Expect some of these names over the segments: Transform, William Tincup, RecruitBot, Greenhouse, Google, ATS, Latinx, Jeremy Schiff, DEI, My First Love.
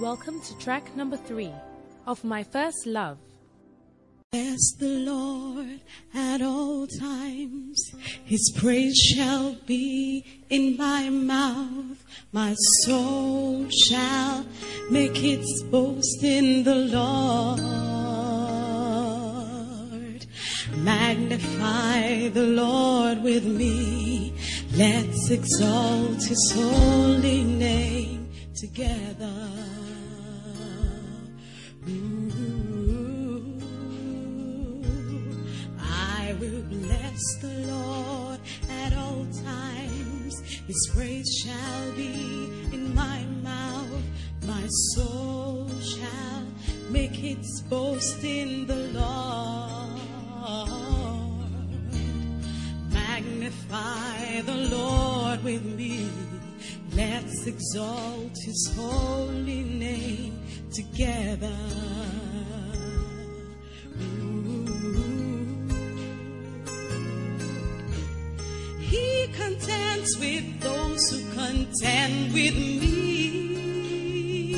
Welcome to track number 3 of My First Love. Bless the Lord at all times. His praise shall be in my mouth. My soul shall make its boast in the Lord. Magnify the Lord with me. Let's exalt His holy name together. I will bless the Lord at all times. His praise shall be in my mouth. My soul shall make its boast in the Lord. Magnify the Lord with me. Let's exalt His holy name together. Contends with those who contend with me,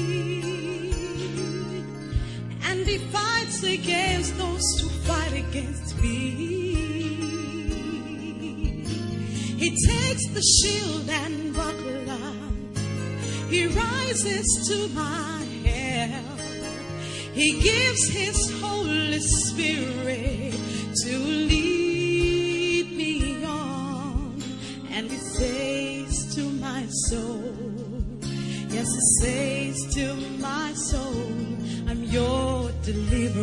and He fights against those who fight against me. He takes the shield and buckler, He rises to my help. He gives His Holy Spirit to lead. And He says to my soul, yes, He says to my soul, I'm your deliverance.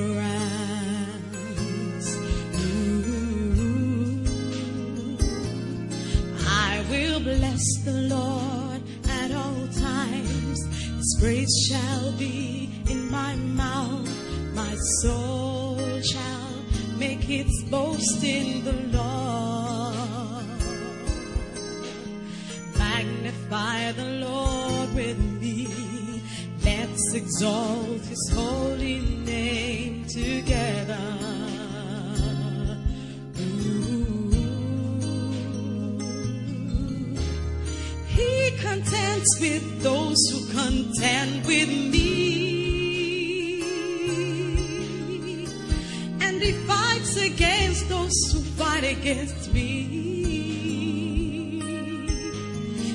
I will bless the Lord at all times. His praise shall be in my mouth. My soul shall make its boast in the Lord. By the Lord with me, let's exalt His holy name together. He contends with those who contend with me, and He fights against those who fight against me.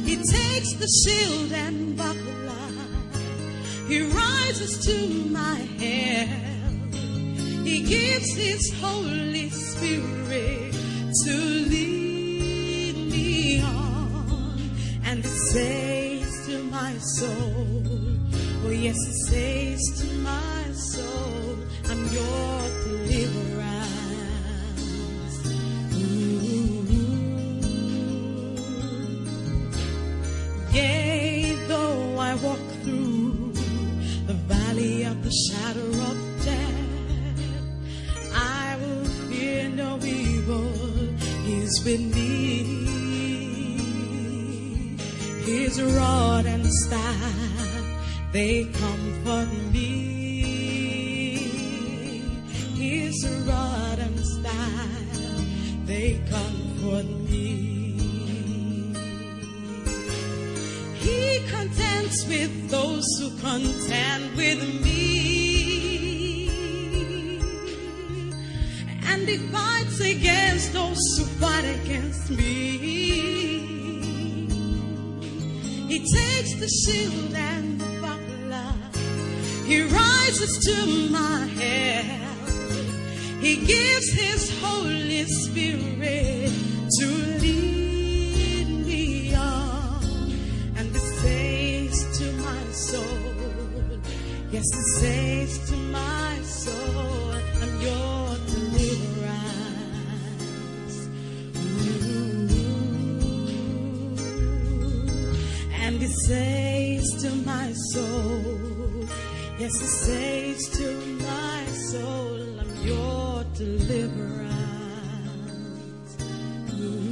He takes the shield and buckler, He rises to my help. He gives His Holy Spirit to lead me on. And He says to my soul, oh yes, He says to my soul, I'm your deliverer. I walk through the valley of the shadow of death, I will fear no evil. He's with me. His rod and staff, they comfort me. His rod and staff, they comfort me. He contends with those who contend with me, and He fights against those who fight against me. He takes the shield and the buckler, He rises to my help. He gives His Holy Spirit to lead. Yes, He says to my soul, I'm your deliverance. Ooh. And He says to my soul, yes, He says to my soul, I'm your deliverance. Ooh.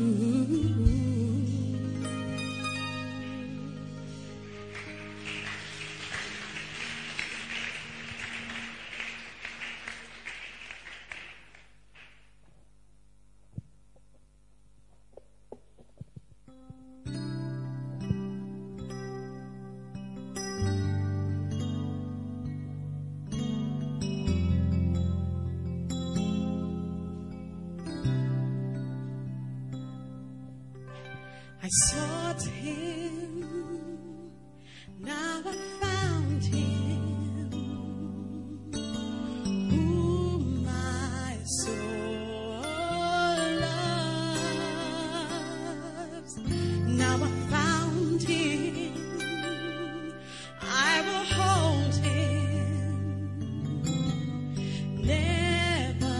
sought him, now I found him, whom my soul loves. Now I found him, I will hold him, never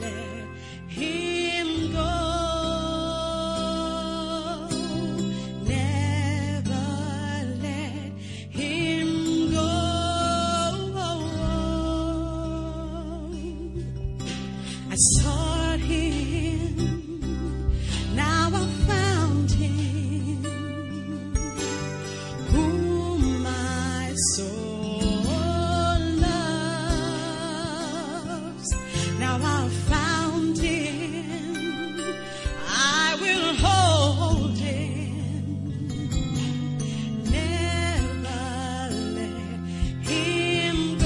let him go. I sought him, now I found him, whom my soul loves. Now I found him, I will hold him, never let him go.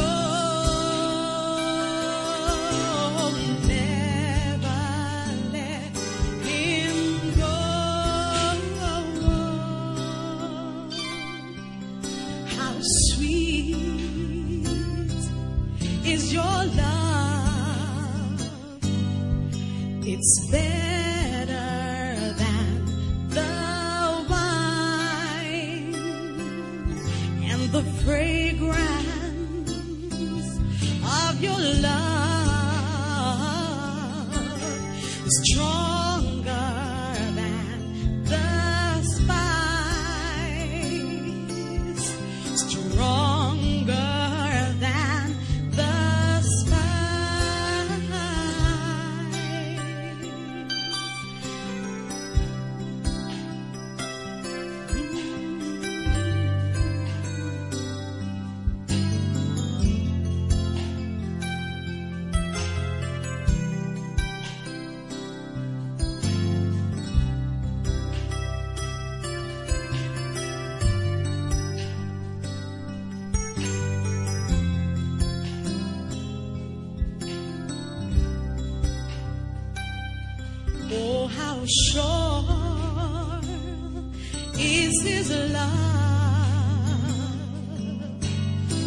Is your love? It's better than the wine and the fragrance of your love is stronger than the spice, stronger. Oh, how sure is his love,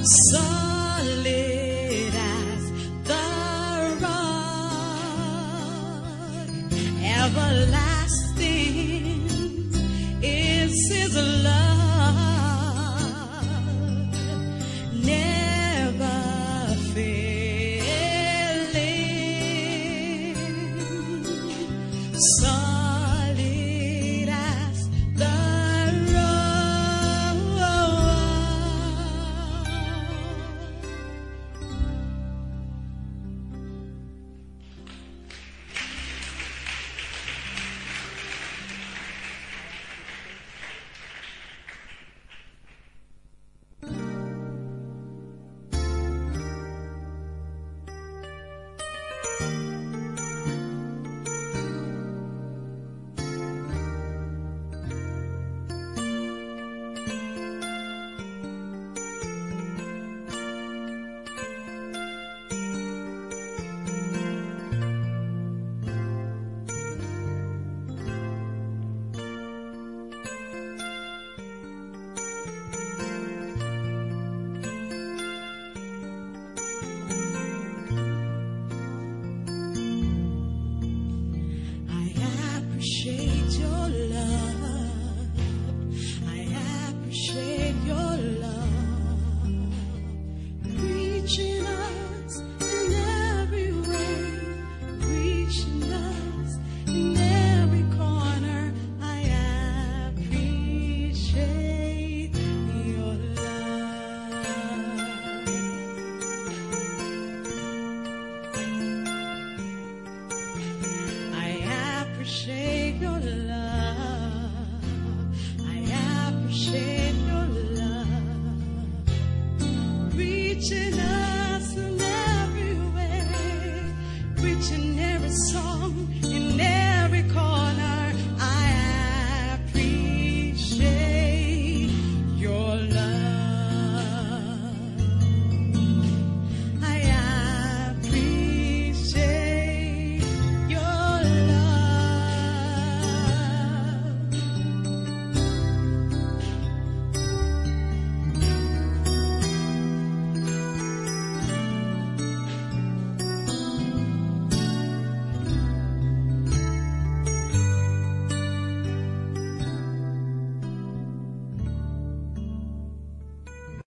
solid as the rock, everlasting is his love, never fail. Solid as the rock. Reaching us in every way, reaching every soul.